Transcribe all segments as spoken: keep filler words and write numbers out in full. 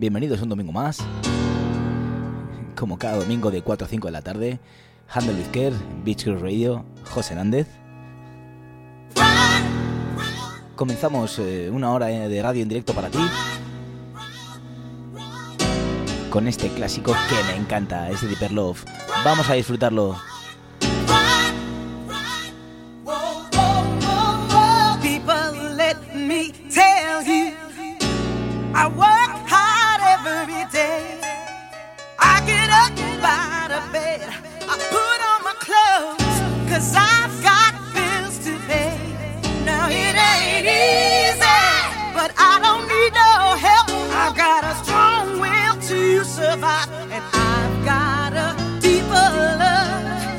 Bienvenidos un domingo más, como cada domingo de cuatro a cinco de la tarde. Handle with Care, Beach Cruise Radio, José Hernández. Comenzamos eh, una hora de radio en directo para ti con este clásico que me encanta, este Deeper Love. Vamos a disfrutarlo. Survive, and I've got a deeper love.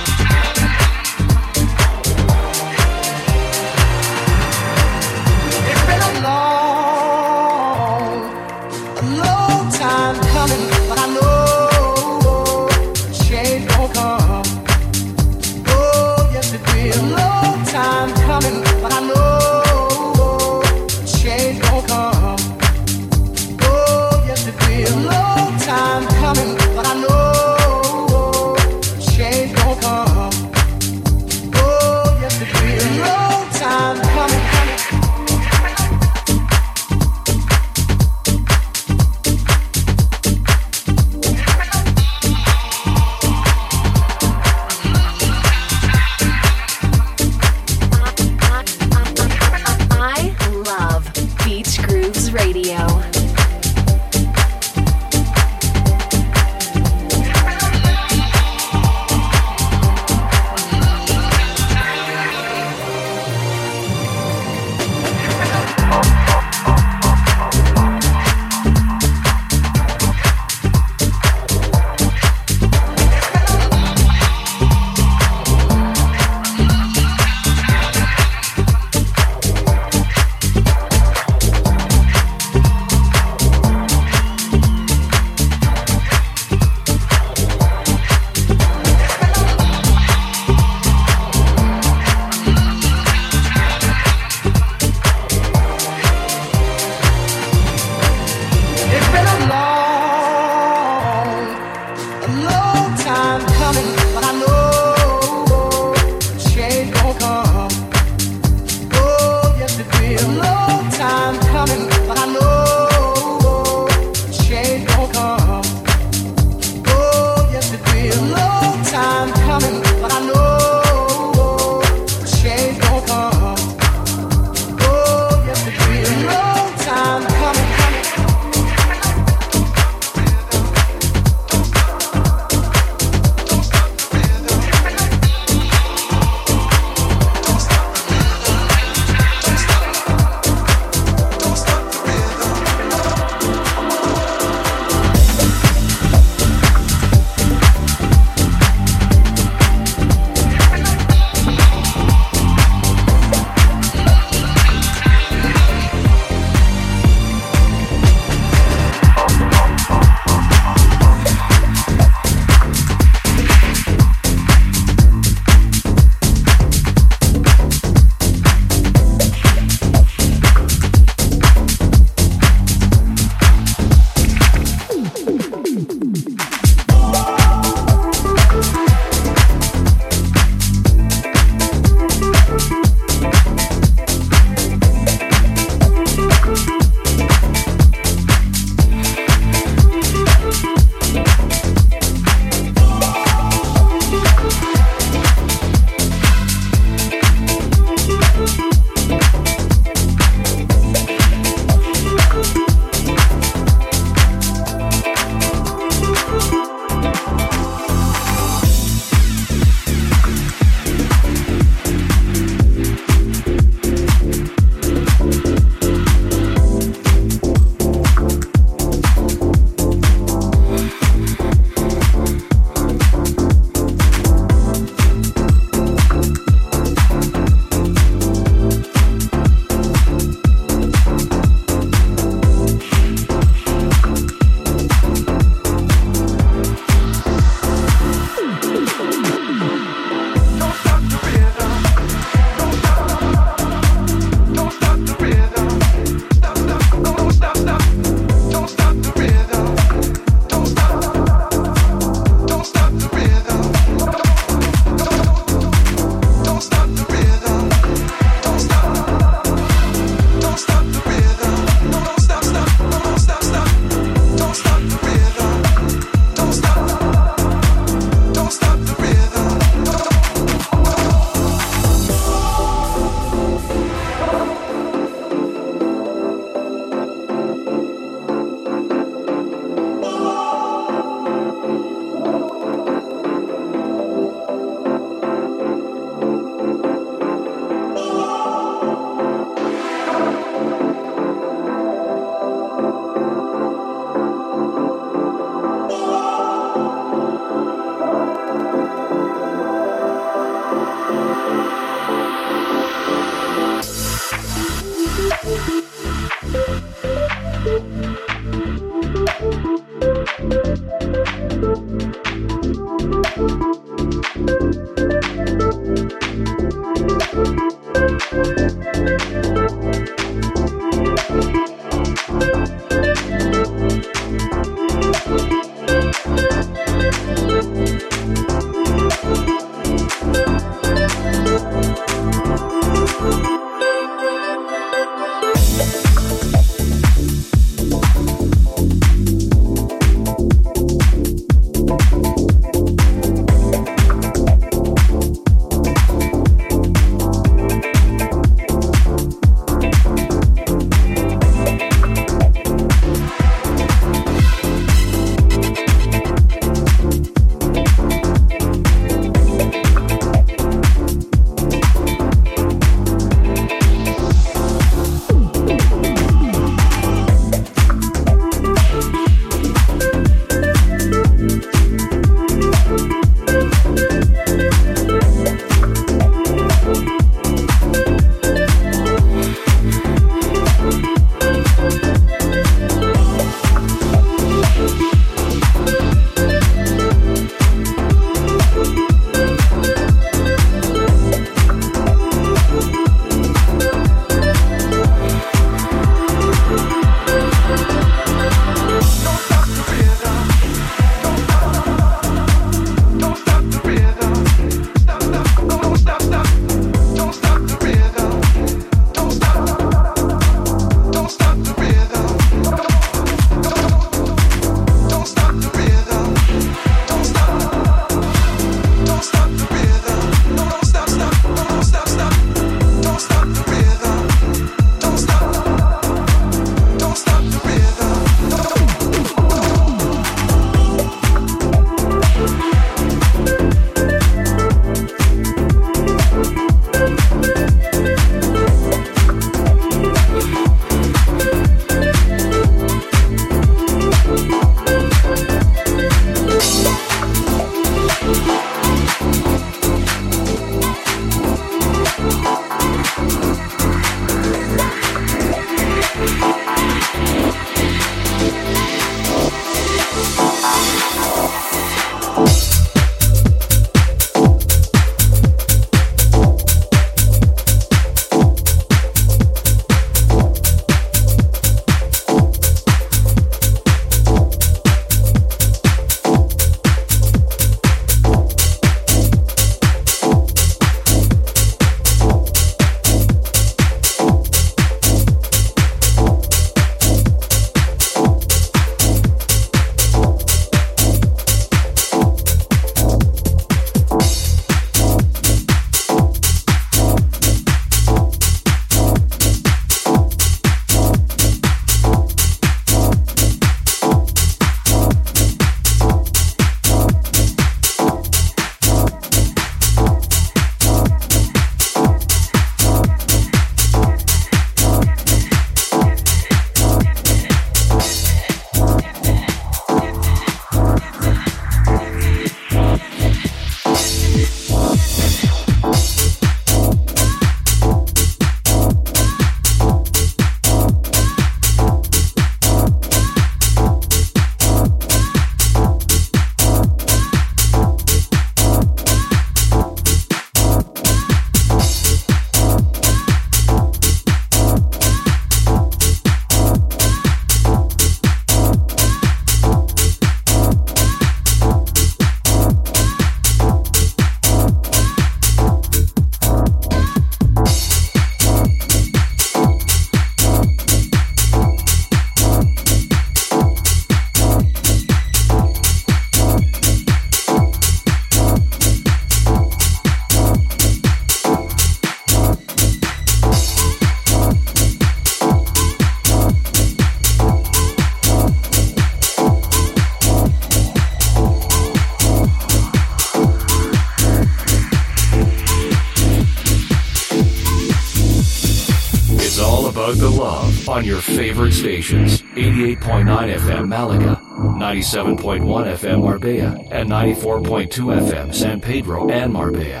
Hug the Love on your favorite stations. eighty-eight point nine F M Malaga, ninety-seven point one F M Marbella, and ninety-four point two F M San Pedro and Marbella.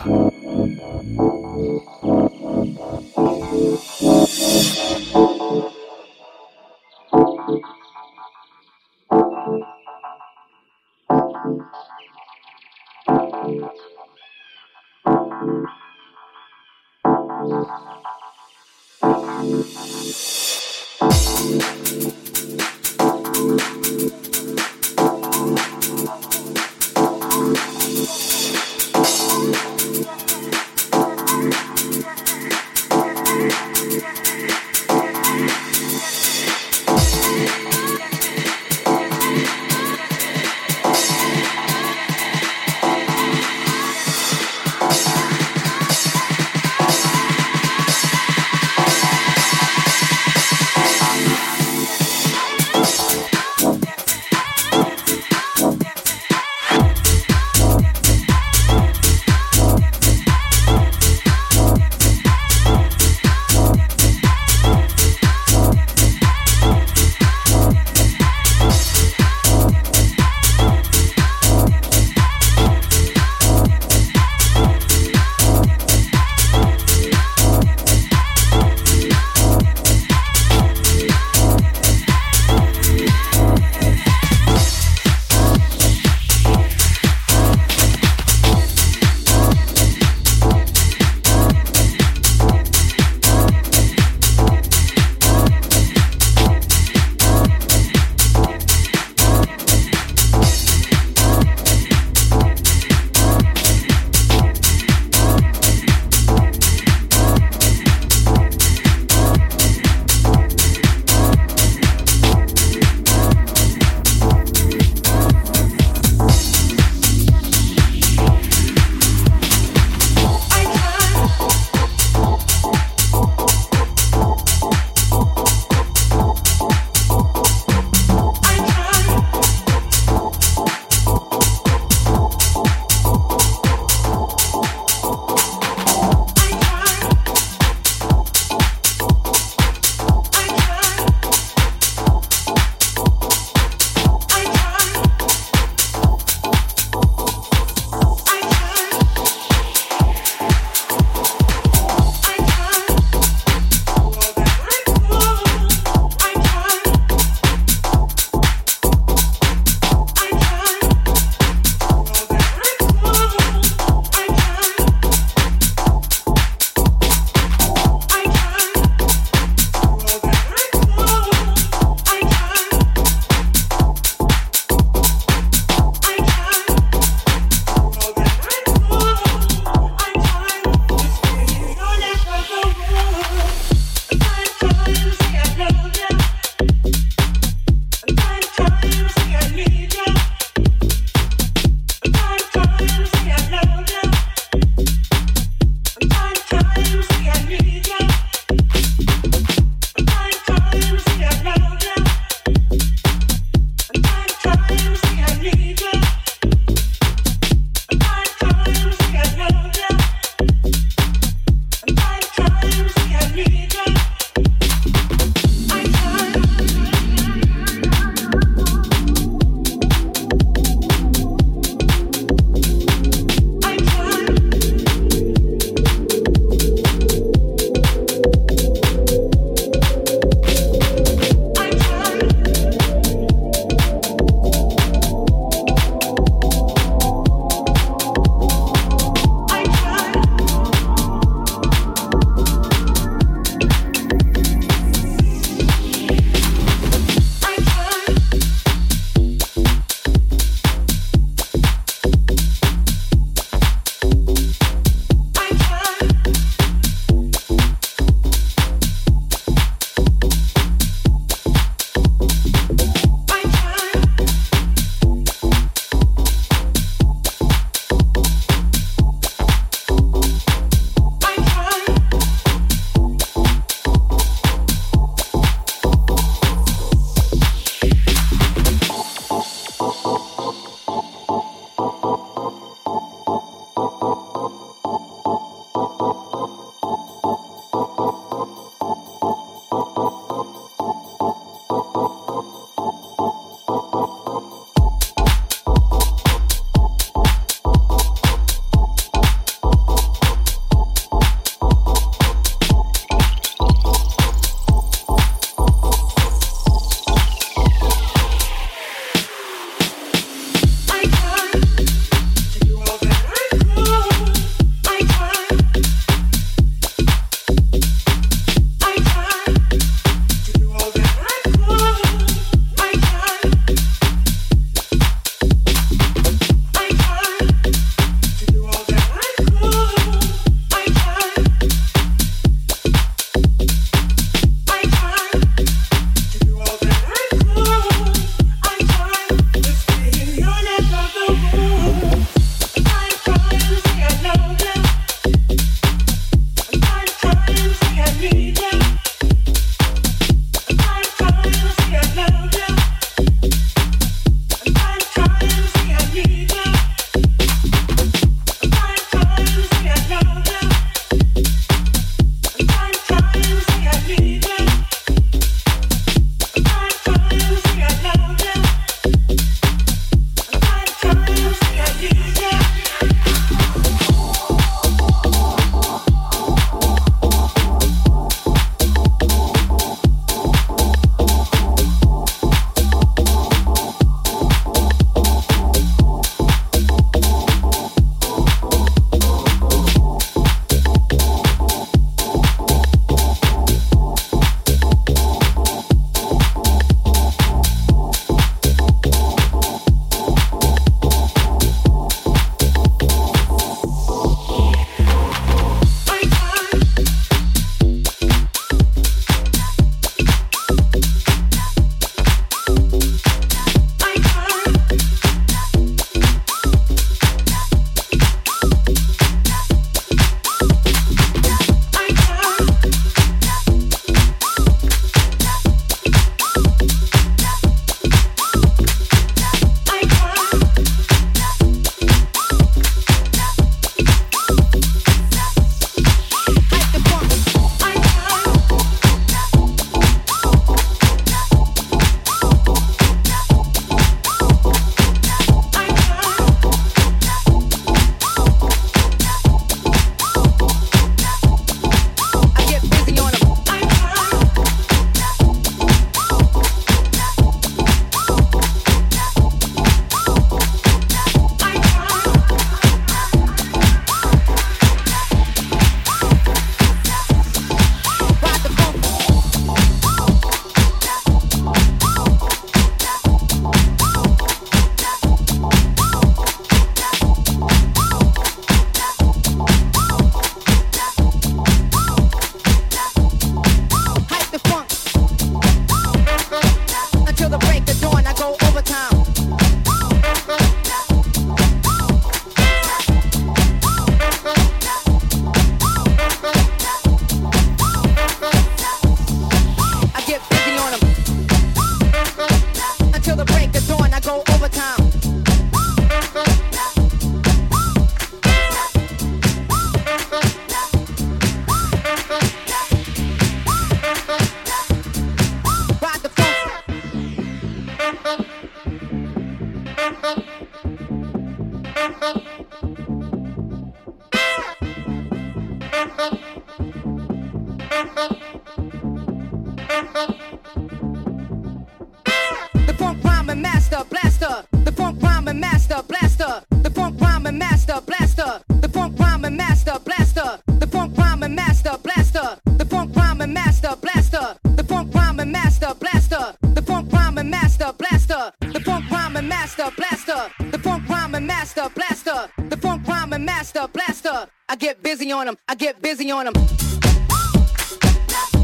and master blaster. I get busy on them, I get busy on them.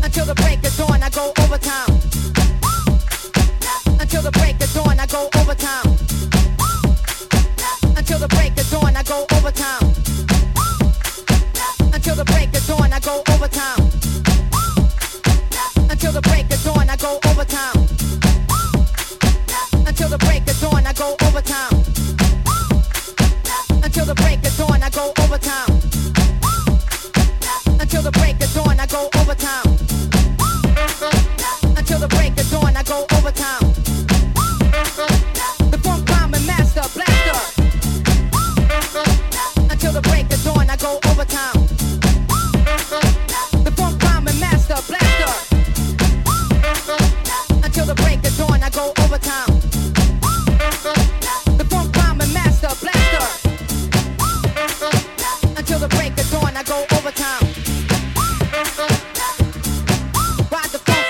Until the break of dawn, I go overtime. Until the break of dawn, I go overtime. Until the break of dawn, I go overtime. Until the break of dawn, I go overtime. Until the break of dawn, I go overtime. Until the break of dawn, I go overtime. Until the break of dawn, I go overtime. Until the break of dawn, I go overtime. Until the break of dawn, I go overtime. The funk rhyming master blaster. Until the break of dawn, I go overtime. The funk rhyming master blaster. Until the break of dawn, I go overtime. Until the break of dawn, I go overtime. Ride the funk.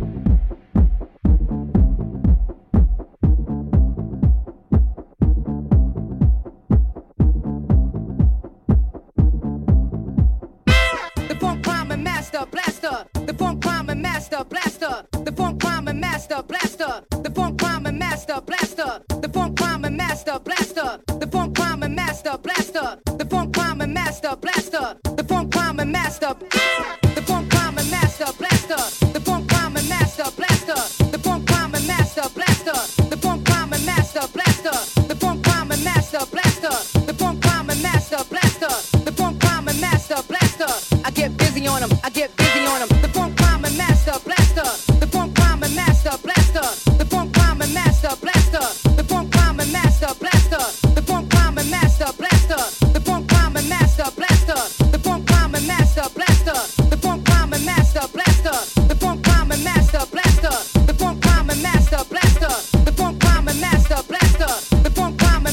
The funk rhyming master blaster. The funk rhyming master blaster. The funk rhyming master blaster. The funk rhyming master blaster. Master blaster, the funk rhyming master blaster, the funk rhyming master blaster, the funk rhyming master, the funk rhyming master blaster, the funk rhyming master blaster, the funk rhyming master blaster, the funk rhyming master blaster, the funk rhyming master blaster, the funk rhyming master blaster, the funk rhyming master blaster. I get busy on them, I get busy on them. The funk rhyming master blaster, the funk rhyming master blaster, the funk rhyming master blaster. Blaster, the funk rhyming master blaster, the funk rhyming master blaster, the funk rhyming master blaster, the funk rhyming master blaster, the funk rhyming master blaster, the funk rhyming master blaster, the funk rhyming master blaster, the funk rhyming master blaster, the funk rhyming master, the funk rhyming master, the funk rhyming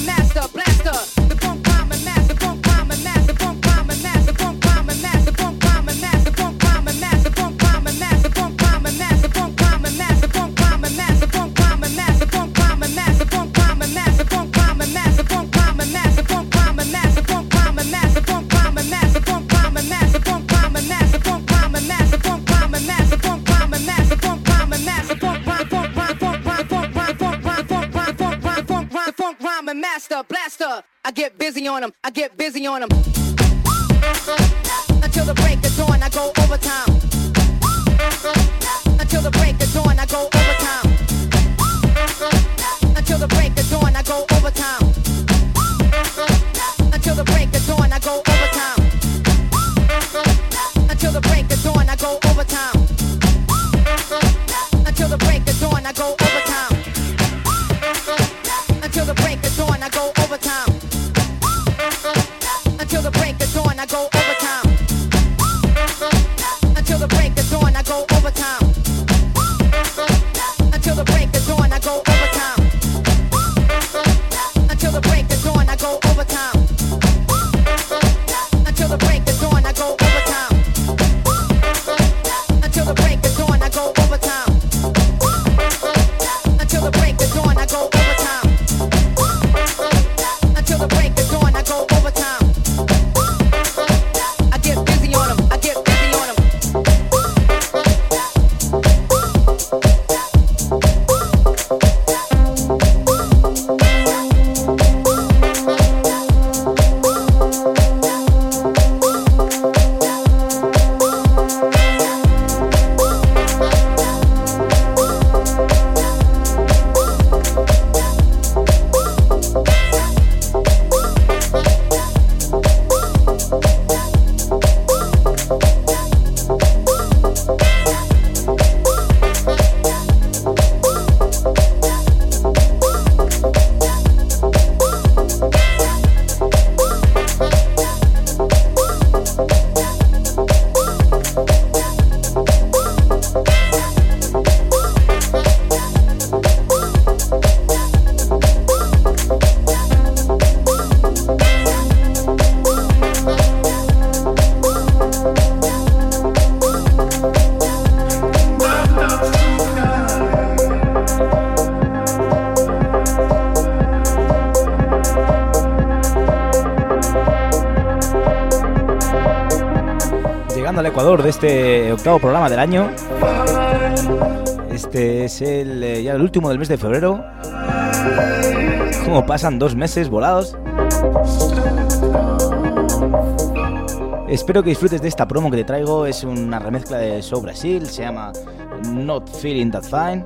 master, the funk rhyming master, the funk rhyming master, the funk rhyming master, the funk rhyming master, the funk rhyming master, the funk rhyming master, the funk rhyming master, the funk rhyming master, the funk rhyming master, the funk rhyming master. Master blaster, I get busy on them, I get busy on them. Until the break of dawn, I go overtime. Until the break of dawn, I go overtime. Until the break of dawn, I go overtime. Until the break of dawn, I go overtime. Until the break of dawn, I go overtime. Until the break of dawn, I go overtime. Until the break of dawn, I go overtime. Until the break of dawn, I go overtime. Until the break of dawn, I go overtime. llegando al Ecuador de este octavo programa del año. Este es el, ya el último del mes de febrero. Como pasan dos meses volados. Espero que disfrutes de esta promo que te traigo. Es una remezcla de Show Brasil. Se llama Not Feeling That Fine.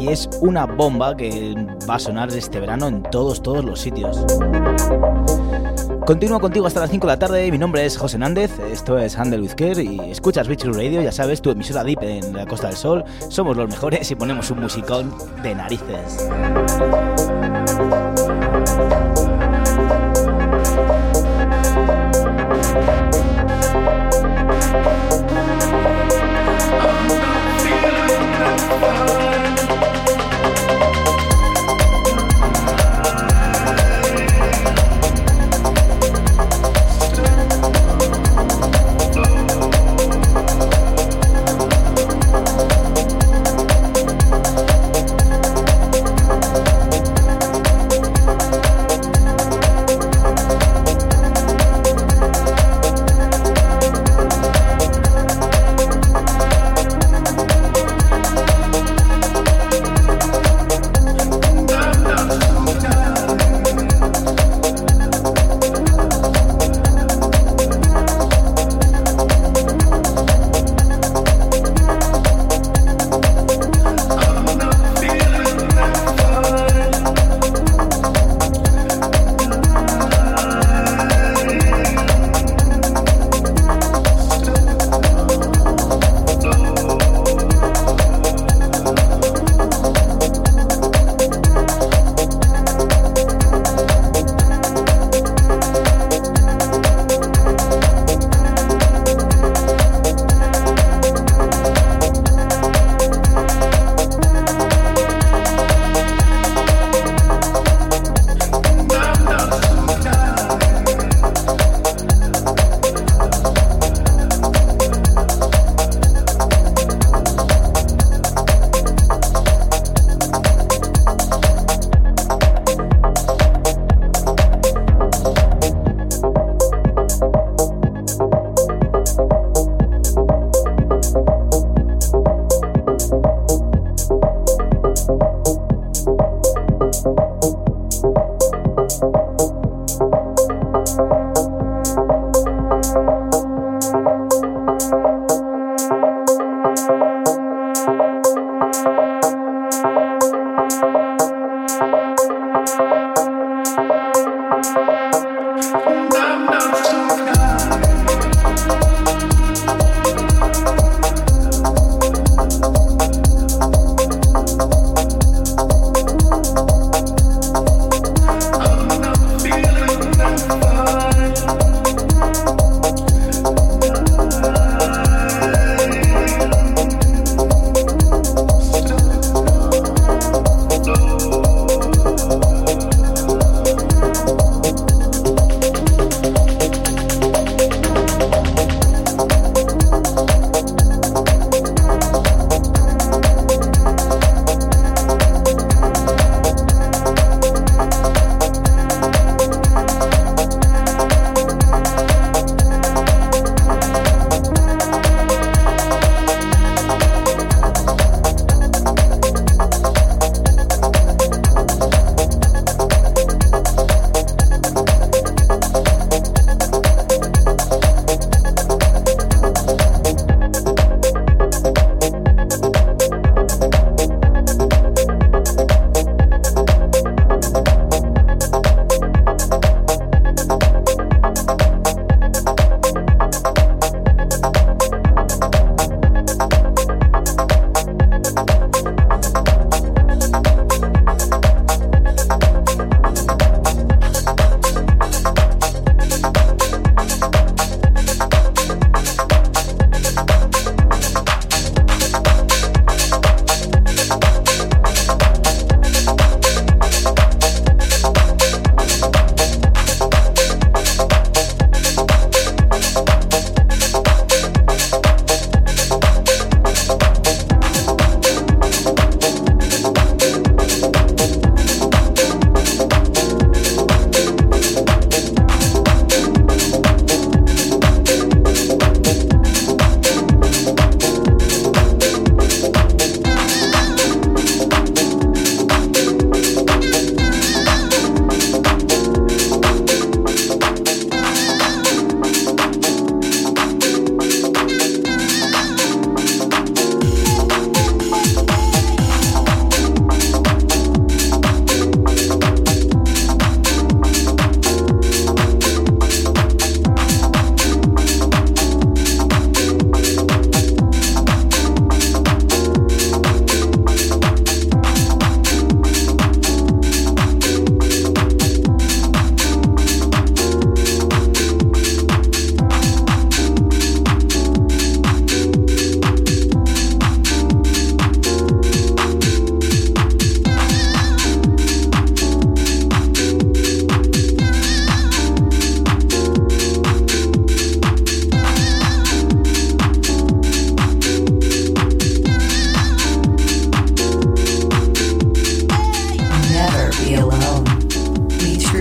Y es una bomba que va a sonar este verano en todos, todos los sitios. Continúo contigo hasta las cinco de la tarde. Mi nombre es José Nández. Esto es Handle with Care. Y escuchas Beach Cruise Radio. Ya sabes, tu emisora Deep en la Costa del Sol. Somos los mejores y ponemos un musicón de narices.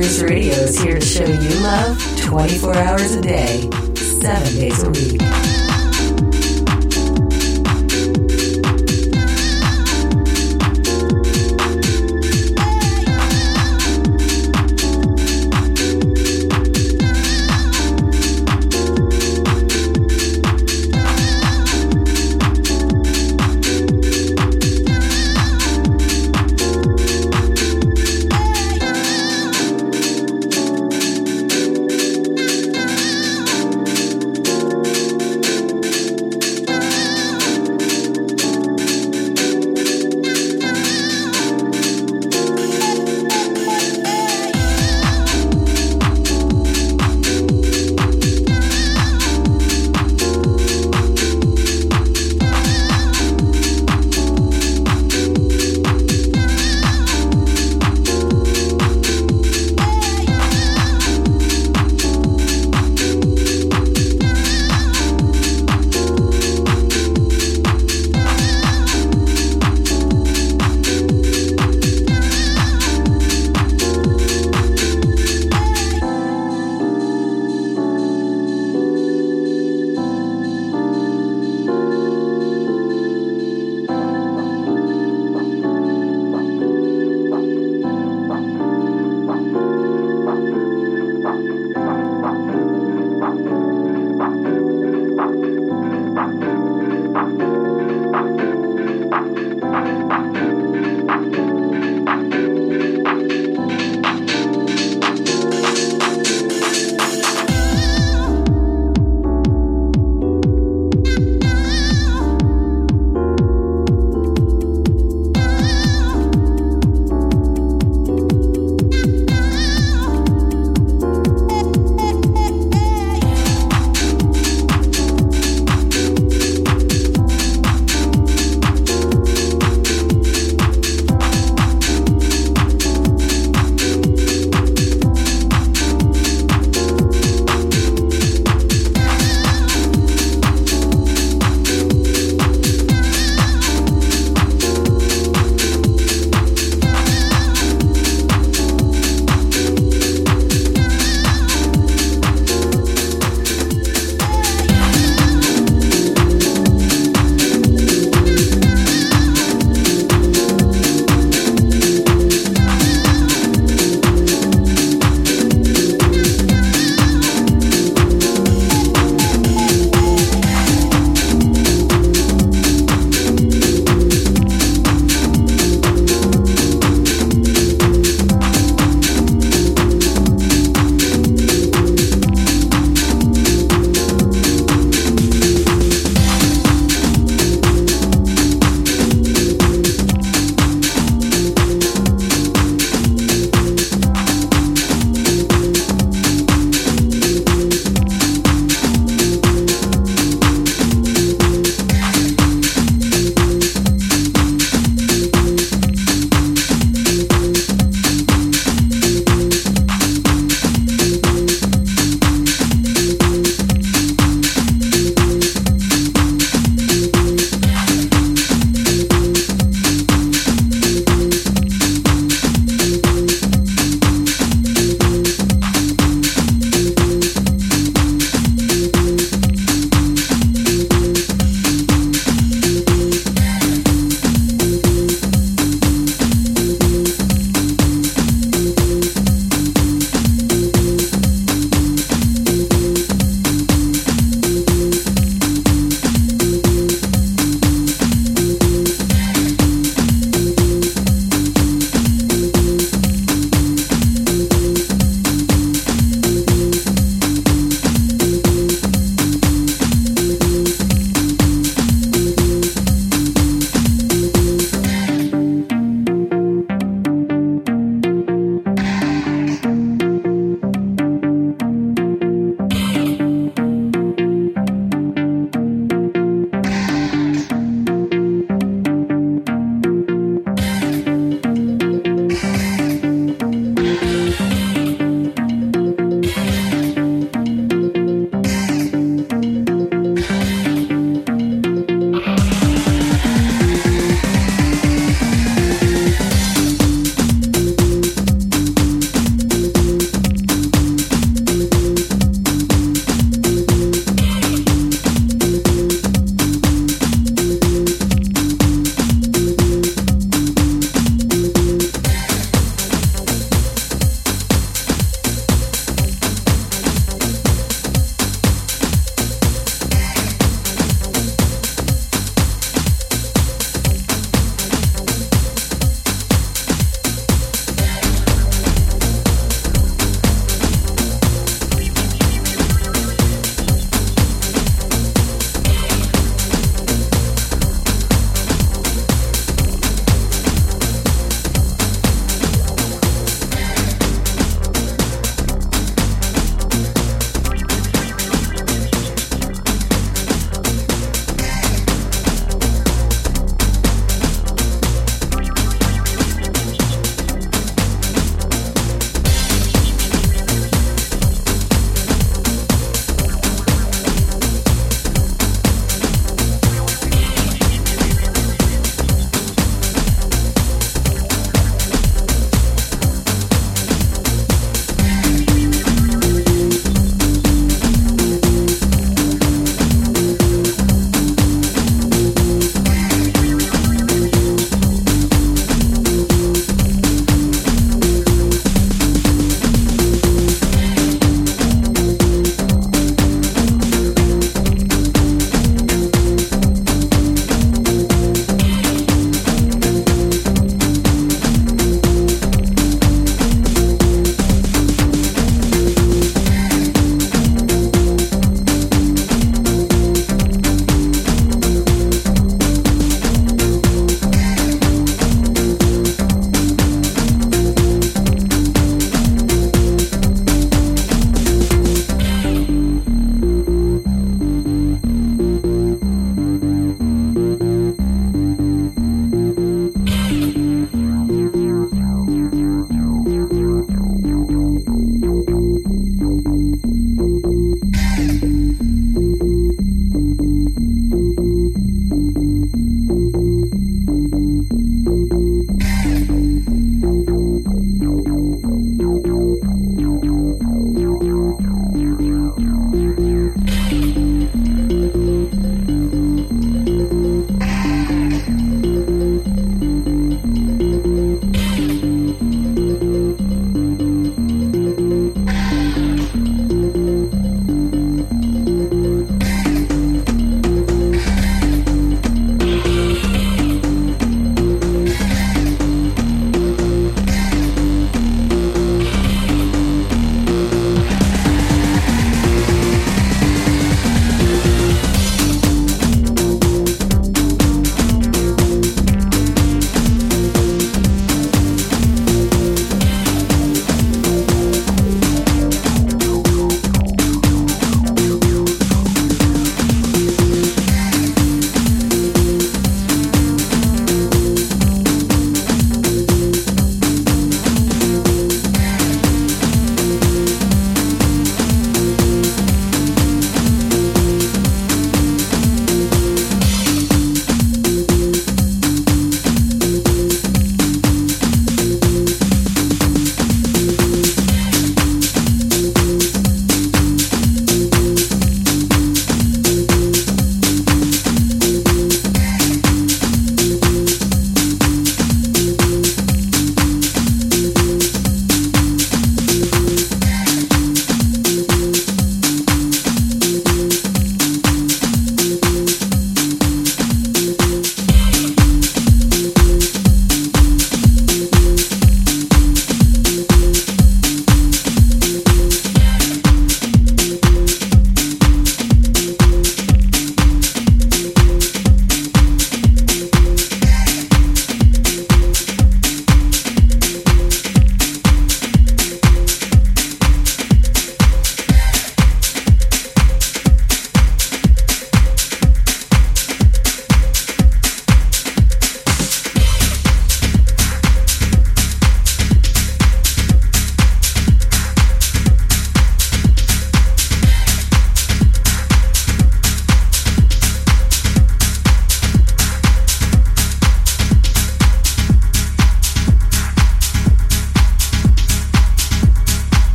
Cruise Radio is here to show you love twenty-four hours a day, seven days a week.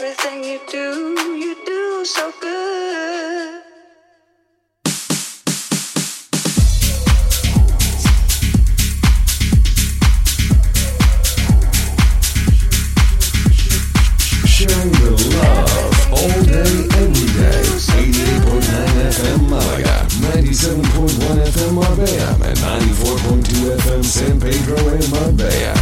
everything you do, you do so good. Sharing the love all day, every day. eighty-eight point nine F M Málaga, ninety-seven point one F M Marbella, and ninety-four point two F M San Pedro and Marbella.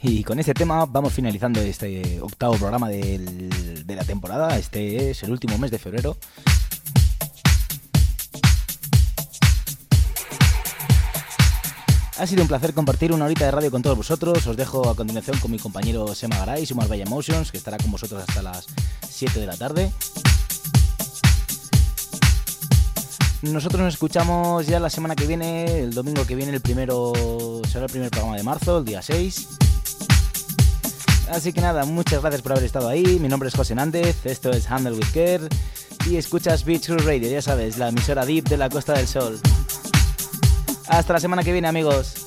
Y con este tema vamos finalizando este octavo programa del, de la temporada. Este es el último mes de febrero. Ha sido un placer compartir una horita de radio con todos vosotros. Os dejo a continuación con mi compañero Sema Garay, Sumar Bay Emotions, que estará con vosotros hasta las siete de la tarde. Nosotros nos escuchamos ya la semana que viene, el domingo que viene, el primero, será el primer programa de marzo, el día seis. Así que nada, muchas gracias por haber estado ahí. Mi nombre es José Nández, esto es Handle with Care y escuchas Beach Cruise Radio, ya sabes, la emisora deep de la Costa del Sol. Hasta la semana que viene, amigos.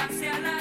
Hacia la